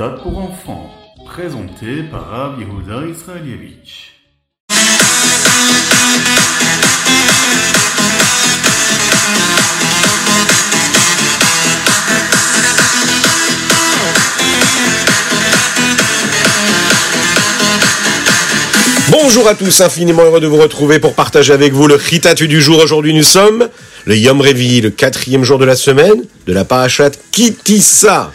Méthode pour enfants, présenté par Rav Yehuda Israelievitch. Bonjour à tous, infiniment heureux de vous retrouver pour partager avec vous le Ritatu du jour. Aujourd'hui, nous sommes le Yom Revi, le quatrième jour de la semaine, de la parachat Ki Tissa.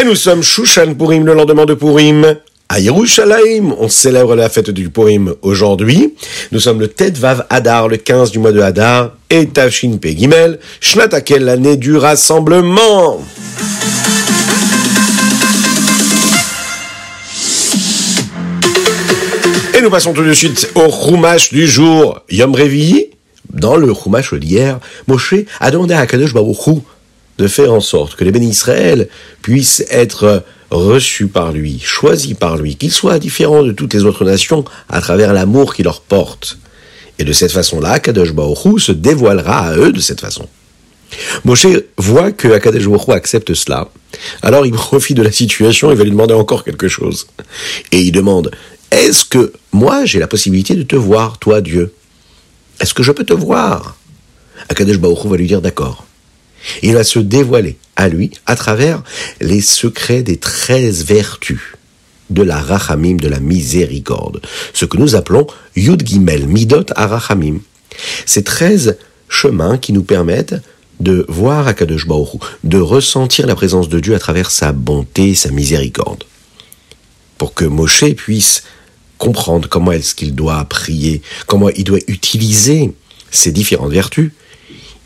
Et nous sommes Shushan Purim, le lendemain de Purim, à Yerushalayim. On célèbre la fête du Purim aujourd'hui. Nous sommes le Ted Vavadar, le 15 du mois de Hadar, et Tafshin Pe Gimel, Shnatakel, l'année du rassemblement. Et nous passons tout de suite au Chumash du jour, Yom Revi. Dans le Chumash d'hier, Moshe a demandé à Akadosh Baruch Hu de faire en sorte que les Bné Israël puissent être reçus par lui, choisis par lui, qu'ils soient différents de toutes les autres nations à travers l'amour qu'il leur porte. Et de cette façon-là, Akadosh Baruch Hu se dévoilera à eux de cette façon. Moshe voit que Akadosh Baruch Hu accepte cela. Alors il profite de la situation et va lui demander encore quelque chose. Et il demande... Est-ce que moi, j'ai la possibilité de te voir, toi, Dieu? Est-ce que je peux te voir? Akadosh Baruch Hu va lui dire d'accord. Il va se dévoiler à lui à travers les secrets des 13 vertus de la Rachamim, de la miséricorde. Ce que nous appelons Yud Gimel, Midot Arachamim. Ces 13 chemins qui nous permettent de voir Akadosh Baruch Hu, de ressentir la présence de Dieu à travers sa bonté, sa miséricorde. Pour que Moshe puisse... comprendre comment est-ce qu'il doit prier, comment il doit utiliser ces différentes vertus,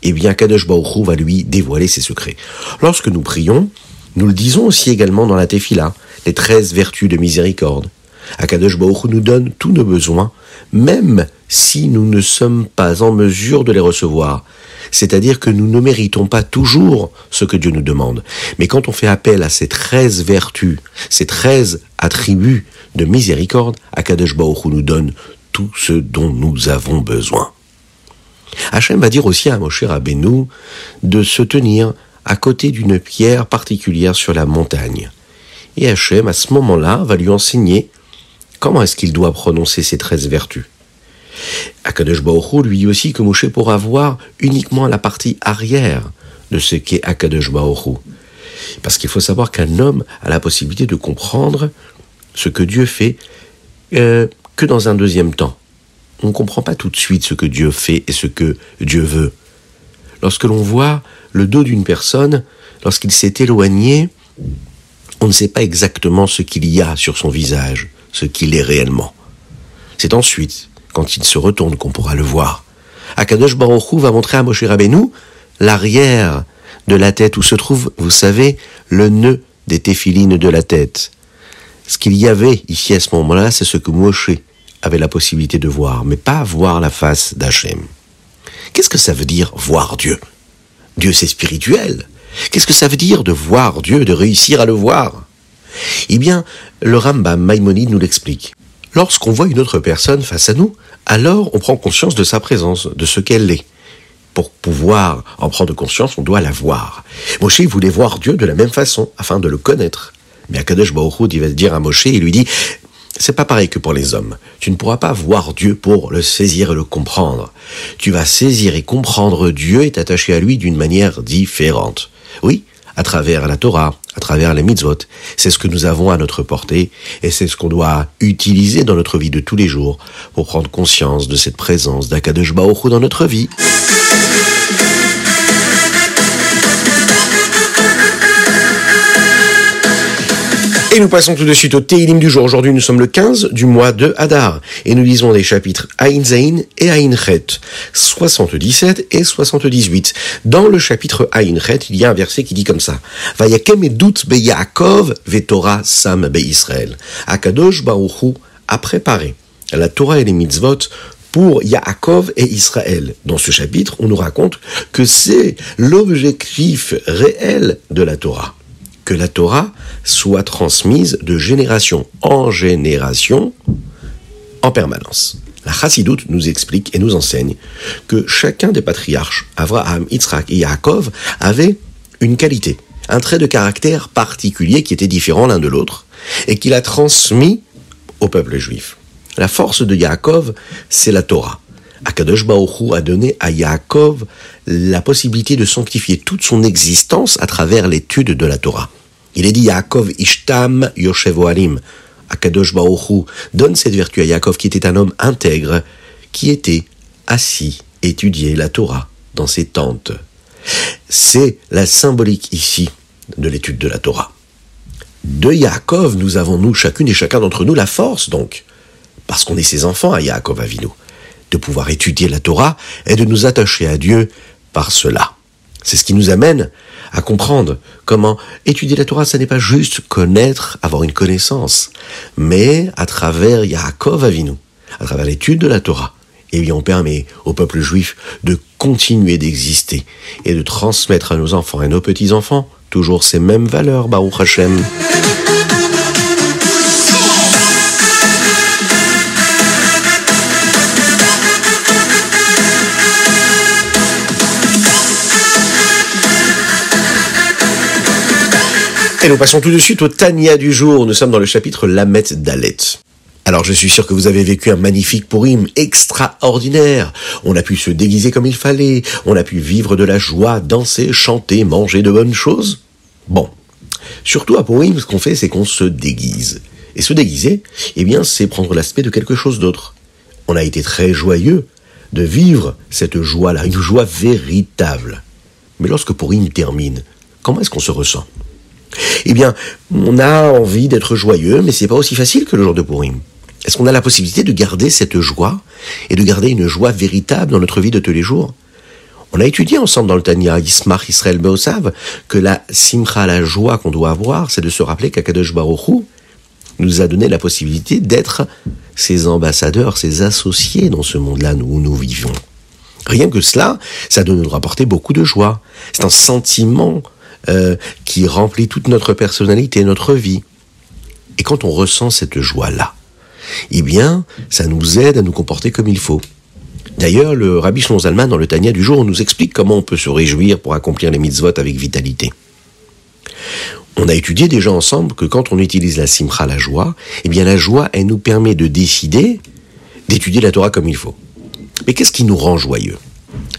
eh bien Kadosh Baruch Hu va lui dévoiler ses secrets. Lorsque nous prions, nous le disons aussi également dans la Tefila, les 13 vertus de miséricorde. Akadosh Baruch Hu nous donne tous nos besoins, même si nous ne sommes pas en mesure de les recevoir. C'est-à-dire que nous ne méritons pas toujours ce que Dieu nous demande. Mais quand on fait appel à ces 13 vertus, ces 13 attributs de miséricorde, Akadosh Baruch Hu nous donne tout ce dont nous avons besoin. Hachem va dire aussi à Moshe Rabbeinu de se tenir à côté d'une pierre particulière sur la montagne. Et Hachem, à ce moment-là, va lui enseigner comment est-ce qu'il doit prononcer ces 13 vertus. Akadosh Baruch Hu lui dit aussi que Moshe pourra voir uniquement la partie arrière de ce qu'est Akadosh Baruch Hu. Parce qu'il faut savoir qu'un homme a la possibilité de comprendre ce que Dieu fait que dans un deuxième temps. On ne comprend pas tout de suite ce que Dieu fait et ce que Dieu veut. Lorsque l'on voit le dos d'une personne, lorsqu'il s'est éloigné, on ne sait pas exactement ce qu'il y a sur son visage, ce qu'il est réellement. C'est ensuite... quand il se retourne, qu'on pourra le voir. Akadosh Baruch Hu va montrer à Moshe Rabbeinu l'arrière de la tête où se trouve, vous savez, le nœud des téphilines de la tête. Ce qu'il y avait ici à ce moment-là, c'est ce que Moshe avait la possibilité de voir, mais pas voir la face d'Hachem. Qu'est-ce que ça veut dire voir Dieu? Dieu, c'est spirituel. Qu'est-ce que ça veut dire de voir Dieu, de réussir à le voir? Eh bien, le Rambam Maïmonide nous l'explique. Lorsqu'on voit une autre personne face à nous, alors on prend conscience de sa présence, de ce qu'elle est. Pour pouvoir en prendre conscience, on doit la voir. Moshe voulait voir Dieu de la même façon, afin de le connaître. Mais Akadosh Baruch Hu va dire à Moshe, il lui dit « C'est pas pareil que pour les hommes. Tu ne pourras pas voir Dieu pour le saisir et le comprendre. Tu vas saisir et comprendre Dieu et t'attacher à lui d'une manière différente. » Oui, à travers la Torah, à travers les mitzvot. C'est ce que nous avons à notre portée et c'est ce qu'on doit utiliser dans notre vie de tous les jours pour prendre conscience de cette présence d'Akadosh Baruch Hu dans notre vie. Et nous passons tout de suite au Teïlim du jour. Aujourd'hui, nous sommes le 15 du mois de Hadar et nous lisons les chapitres Ein Zain et Ein Chet, 77 et 78. Dans le chapitre Ein Chet, il y a un verset qui dit comme ça: Vayakem edut be Yaakov veTorah sam be Israël. Akadosh Baruch Hu a préparé la Torah et les mitzvot pour Yaakov et Israël. Dans ce chapitre, on nous raconte que c'est l'objectif réel de la Torah. Que la Torah soit transmise de génération en génération, en permanence. La Chassidoute nous explique et nous enseigne que chacun des patriarches, Abraham, Yitzhak et Yaakov, avait une qualité. un trait de caractère particulier qui était différent l'un de l'autre et qu'il a transmis au peuple juif. La force de Yaakov, c'est la Torah. Akadosh Baruch Hu a donné à Yaakov la possibilité de sanctifier toute son existence à travers l'étude de la Torah. Il est dit « Yaakov ishtam yoshev ohalim » Akadosh Baruch Hu donne cette vertu à Yaakov qui était un homme intègre, qui était assis, étudier la Torah dans ses tentes. C'est la symbolique ici de l'étude de la Torah. De Yaakov, nous avons nous, chacune et chacun d'entre nous, la force donc, parce qu'on est ses enfants à Yaakov Avinu, de pouvoir étudier la Torah et de nous attacher à Dieu par cela. C'est ce qui nous amène à comprendre comment étudier la Torah, ça n'est pas juste connaître, avoir une connaissance, mais à travers Yaakov Avinu, à travers l'étude de la Torah, eh bien on permet au peuple juif de continuer d'exister et de transmettre à nos enfants et nos petits-enfants toujours ces mêmes valeurs, Baruch Hashem. Et nous passons tout de suite au Tania du jour. Nous sommes dans le chapitre Lamet Dalet. Alors je suis sûr que vous avez vécu un magnifique Purim extraordinaire. On a pu se déguiser comme il fallait. On a pu vivre de la joie, danser, chanter, manger de bonnes choses. Bon, surtout à Purim, ce qu'on fait, c'est qu'on se déguise. Et se déguiser, eh bien, c'est prendre l'aspect de quelque chose d'autre. On a été très joyeux de vivre cette joie-là, une joie véritable. Mais lorsque Purim termine, comment est-ce qu'on se ressent ? Eh bien, on a envie d'être joyeux, mais c'est pas aussi facile que le jour de Purim. Est-ce qu'on a la possibilité de garder cette joie et de garder une joie véritable dans notre vie de tous les jours? On a étudié ensemble dans le Tania, Yismach Israël Beosav, que la simcha, la joie qu'on doit avoir, c'est de se rappeler qu'Akadosh Baruch Hu nous a donné la possibilité d'être ses ambassadeurs, ses associés dans ce monde-là où nous vivons. Rien que cela, ça doit nous rapporter beaucoup de joie. C'est un sentiment qui remplit toute notre personnalité, notre vie. Et quand on ressent cette joie-là, eh bien, ça nous aide à nous comporter comme il faut. D'ailleurs, le Rabbi Shneur Zalman, dans le Tania du jour, nous explique comment on peut se réjouir pour accomplir les mitzvot avec vitalité. On a étudié déjà ensemble que quand on utilise la simcha, la joie, eh bien la joie, elle nous permet de décider d'étudier la Torah comme il faut. Mais qu'est-ce qui nous rend joyeux ?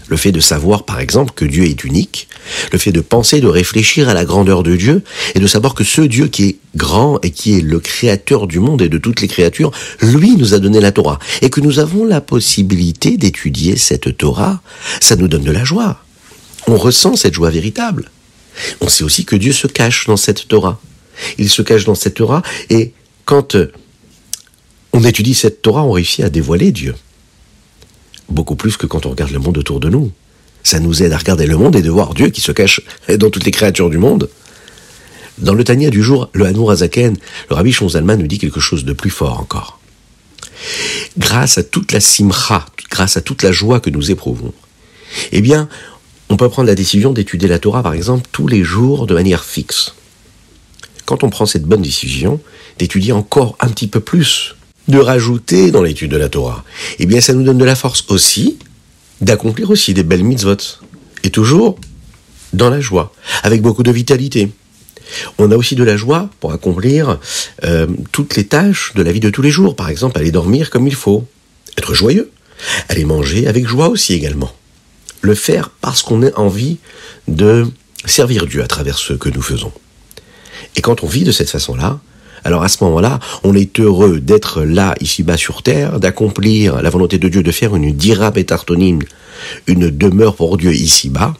Le fait de savoir, par exemple, que Dieu est unique, le fait de penser, de réfléchir à la grandeur de Dieu, et de savoir que ce Dieu qui est grand et qui est le créateur du monde et de toutes les créatures, lui nous a donné la Torah, et que nous avons la possibilité d'étudier cette Torah, ça nous donne de la joie. On ressent cette joie véritable. On sait aussi que Dieu se cache dans cette Torah. Il se cache dans cette Torah, et quand on étudie cette Torah, on réussit à dévoiler Dieu. Beaucoup plus que quand on regarde le monde autour de nous. Ça nous aide à regarder le monde et de voir Dieu qui se cache dans toutes les créatures du monde. Dans le Tania du jour, le Hanour Azaken, le Rabbi Shneur Zalman nous dit quelque chose de plus fort encore. Grâce à toute la simcha, grâce à toute la joie que nous éprouvons, eh bien, on peut prendre la décision d'étudier la Torah, par exemple, tous les jours de manière fixe. Quand on prend cette bonne décision, d'étudier encore un petit peu plus, de rajouter dans l'étude de la Torah, eh bien ça nous donne de la force aussi d'accomplir aussi des belles mitzvot. Et toujours dans la joie, avec beaucoup de vitalité. On a aussi de la joie pour accomplir toutes les tâches de la vie de tous les jours. Par exemple, aller dormir comme il faut, être joyeux, aller manger avec joie aussi également. Le faire parce qu'on a envie de servir Dieu à travers ce que nous faisons. Et quand on vit de cette façon-là, alors à ce moment-là, on est heureux d'être là, ici-bas sur terre, d'accomplir la volonté de Dieu, de faire une dira betartonim, une demeure pour Dieu ici-bas,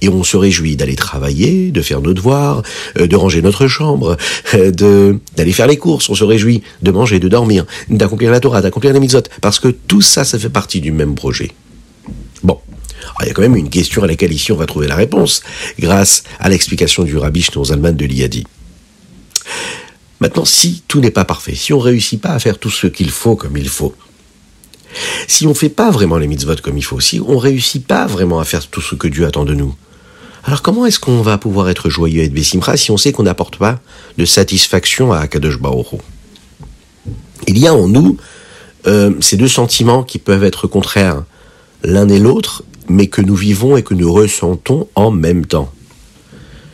et on se réjouit d'aller travailler, de faire nos devoirs, de ranger notre chambre, d'aller faire les courses, on se réjouit de manger, de dormir, d'accomplir la Torah, d'accomplir les mitzvot, parce que tout ça, ça fait partie du même projet. Bon, alors il y a quand même une question à laquelle ici on va trouver la réponse, grâce à l'explication du Rabbi Shneur Zalman de Liadi. Maintenant, si tout n'est pas parfait, si on ne réussit pas à faire tout ce qu'il faut comme il faut, si on ne fait pas vraiment les mitzvot comme il faut, si on ne réussit pas vraiment à faire tout ce que Dieu attend de nous, alors comment est-ce qu'on va pouvoir être joyeux et de Bessimra si on sait qu'on n'apporte pas de satisfaction à Akadosh Baruch Hu ? Il y a en nous ces deux sentiments qui peuvent être contraires l'un et l'autre, mais que nous vivons et que nous ressentons en même temps.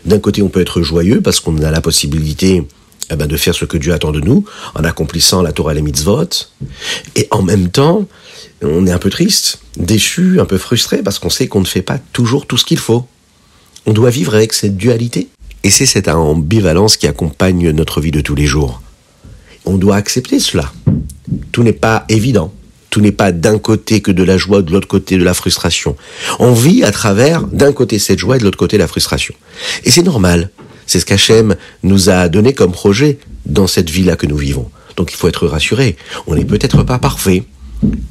D'un côté, on peut être joyeux parce qu'on a la possibilité de faire ce que Dieu attend de nous, en accomplissant la Torah et les mitzvot. Et en même temps, on est un peu triste, déçu, un peu frustré, parce qu'on sait qu'on ne fait pas toujours tout ce qu'il faut. On doit vivre avec cette dualité. Et c'est cette ambivalence qui accompagne notre vie de tous les jours. On doit accepter cela. Tout n'est pas évident. Tout n'est pas d'un côté que de la joie, de l'autre côté de la frustration. On vit à travers d'un côté cette joie et de l'autre côté la frustration. Et c'est normal. C'est ce qu'Hachem nous a donné comme projet dans cette vie-là que nous vivons. Donc il faut être rassuré. On n'est peut-être pas parfait.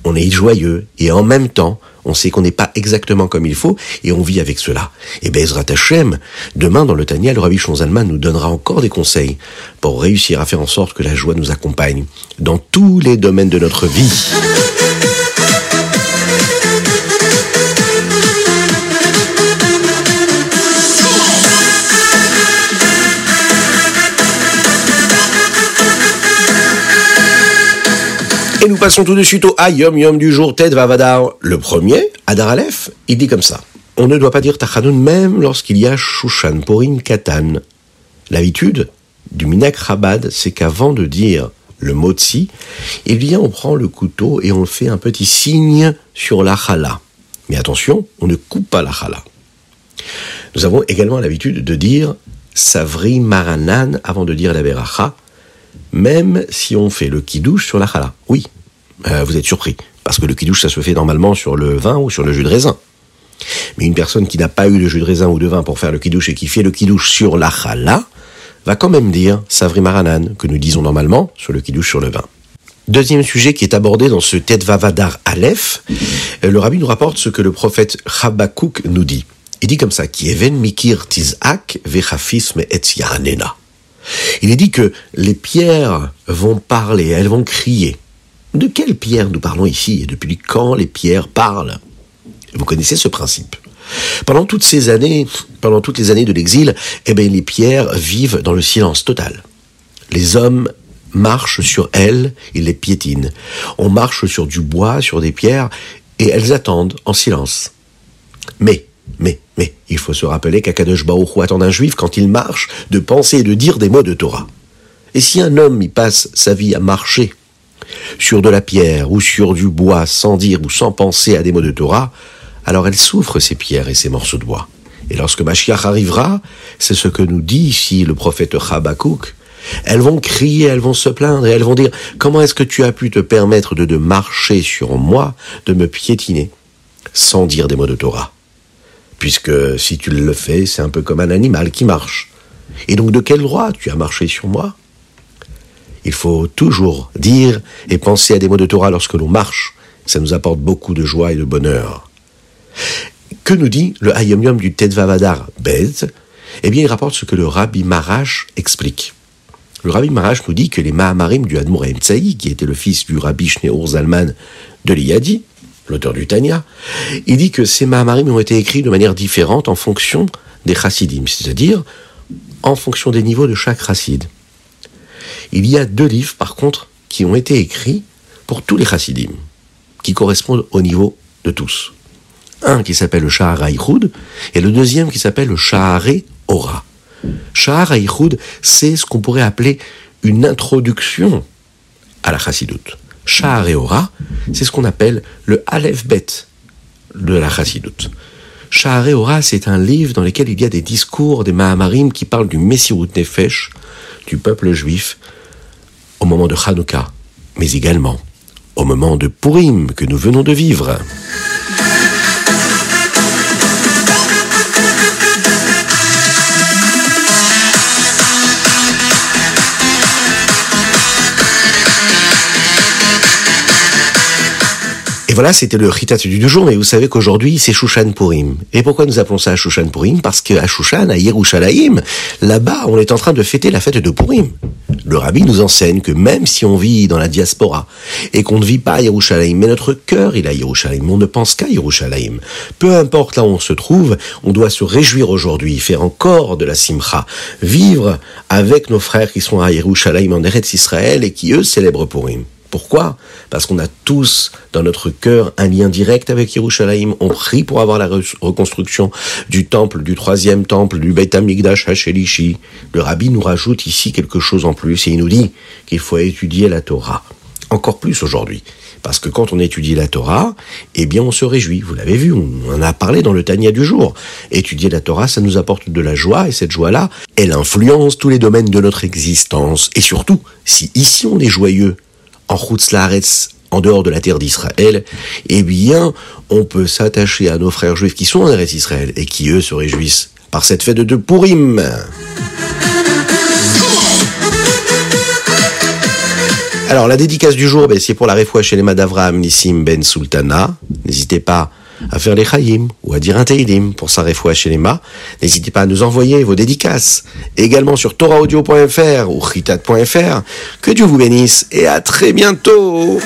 On est joyeux. Et en même temps, on sait qu'on n'est pas exactement comme il faut. Et on vit avec cela. Et Bezrat Hachem, demain dans le Tania, le Rabbi Shneur Zalman nous donnera encore des conseils pour réussir à faire en sorte que la joie nous accompagne dans tous les domaines de notre vie. Et nous passons tout de suite au Hayom Yom du jour Ted Vavadar. Le premier, Hadar Aleph, il dit comme ça. On ne doit pas dire Tachanun même lorsqu'il y a Shushan Purim Katan. L'habitude du Minak Chabad, c'est qu'avant de dire le mot tsi, eh bien on prend le couteau et on fait un petit signe sur la Chala. Mais attention, on ne coupe pas la Chala. Nous avons également l'habitude de dire Savri Maranan avant de dire la Beracha, même si on fait le Kidush sur la Chala. Oui, vous êtes surpris, parce que le Kidush, ça se fait normalement sur le vin ou sur le jus de raisin. Mais une personne qui n'a pas eu de jus de raisin ou de vin pour faire le Kidush et qui fait le Kidush sur la Chala, va quand même dire Savri Maranan, que nous disons normalement sur le Kidush sur le vin. Deuxième sujet qui est abordé dans ce Ted Vavadar Aleph, le Rabbi nous rapporte ce que le prophète Habakuk nous dit. Il dit comme ça, Ki even mikir tizak vechafis me et yahanena. Il est dit que les pierres vont parler, elles vont crier. De quelles pierres nous parlons ici et depuis quand les pierres parlent? Vous connaissez ce principe. Pendant toutes ces années, pendant toutes les années de l'exil, les pierres vivent dans le silence total. Les hommes marchent sur elles, ils les piétinent. On marche sur du bois, sur des pierres, et elles attendent en silence. Mais, il faut se rappeler qu'Akadosh Baruch Hu attend un juif quand il marche de penser et de dire des mots de Torah. Et si un homme y passe sa vie à marcher sur de la pierre ou sur du bois sans dire ou sans penser à des mots de Torah, alors elle souffre ces pierres et ces morceaux de bois. Et lorsque Mashiach arrivera, c'est ce que nous dit ici le prophète Habakuk, elles vont crier, elles vont se plaindre et elles vont dire « Comment est-ce que tu as pu te permettre de marcher sur moi, de me piétiner ?» sans dire des mots de Torah. Puisque si tu le fais, c'est un peu comme un animal qui marche. Et donc de quel droit tu as marché sur moi? Il faut toujours dire et penser à des mots de Torah lorsque l'on marche. Ça nous apporte beaucoup de joie et de bonheur. Que nous dit le Hayom Yom du Ted Vavadar Bez? Il rapporte ce que le Rabbi Marash explique. Le Rabbi Marash nous dit que les Mahamarim du Admour Emtsaï, qui était le fils du Rabbi Shneur Zalman de Liadi, l'auteur du Tania, il dit que ces Mahamarim ont été écrits de manière différente en fonction des chassidim, c'est-à-dire en fonction des niveaux de chaque chassid. Il y a 2 livres, par contre, qui ont été écrits pour tous les chassidim, qui correspondent au niveau de tous. Un qui s'appelle le Sha'araychoud, et le deuxième qui s'appelle le Sha'aré-Ora. Sha'araychoud, c'est ce qu'on pourrait appeler une introduction à la chassidoute. Sha'aré-Ora, c'est ce qu'on appelle le Aleph Bet de la Chassidoute. Sha'aré-Ora, c'est un livre dans lequel il y a des discours des Mahamarim qui parlent du Messirut Nefesh, du peuple juif, au moment de Hanouka, mais également au moment de Purim que nous venons de vivre. Et voilà, c'était le Chitat du jour, mais vous savez qu'aujourd'hui, c'est Shushan Purim. Et pourquoi nous appelons ça Shushan Purim? Parce qu'à Shushan, à Yerushalayim, là-bas, on est en train de fêter la fête de Purim. Le Rabbi nous enseigne que même si on vit dans la diaspora, et qu'on ne vit pas à Yerushalayim, mais notre cœur est à Yerushalayim, on ne pense qu'à Yerushalayim. Peu importe là où on se trouve, on doit se réjouir aujourd'hui, faire encore de la simcha, vivre avec nos frères qui sont à Yerushalayim en Eretz Israël, et qui eux célèbrent Purim. Pourquoi ? Parce qu'on a tous dans notre cœur un lien direct avec Yerushalayim. On prie pour avoir la reconstruction du temple, du troisième temple, du Beit Hamikdash Hashelishi. Le Rabbi nous rajoute ici quelque chose en plus et il nous dit qu'il faut étudier la Torah. Encore plus aujourd'hui. Parce que quand on étudie la Torah, eh bien on se réjouit. Vous l'avez vu, on en a parlé dans le Tania du jour. Étudier la Torah, ça nous apporte de la joie, et cette joie-là, elle influence tous les domaines de notre existence. Et surtout, si ici on est joyeux, en Chutz Laaretz, en dehors de la terre d'Israël, eh bien on peut s'attacher à nos frères juifs qui sont en Eretz Israël, et qui eux se réjouissent par cette fête de Purim. Alors, la dédicace du jour, c'est pour la réfoua chez les Madavraham Nissim Ben Sultana. N'hésitez pas à faire les chayim ou à dire un teïlim pour sa réfoua chez les ma. N'hésitez pas à nous envoyer vos dédicaces. Également sur torahaudio.fr ou chitat.fr. Que Dieu vous bénisse et à très bientôt.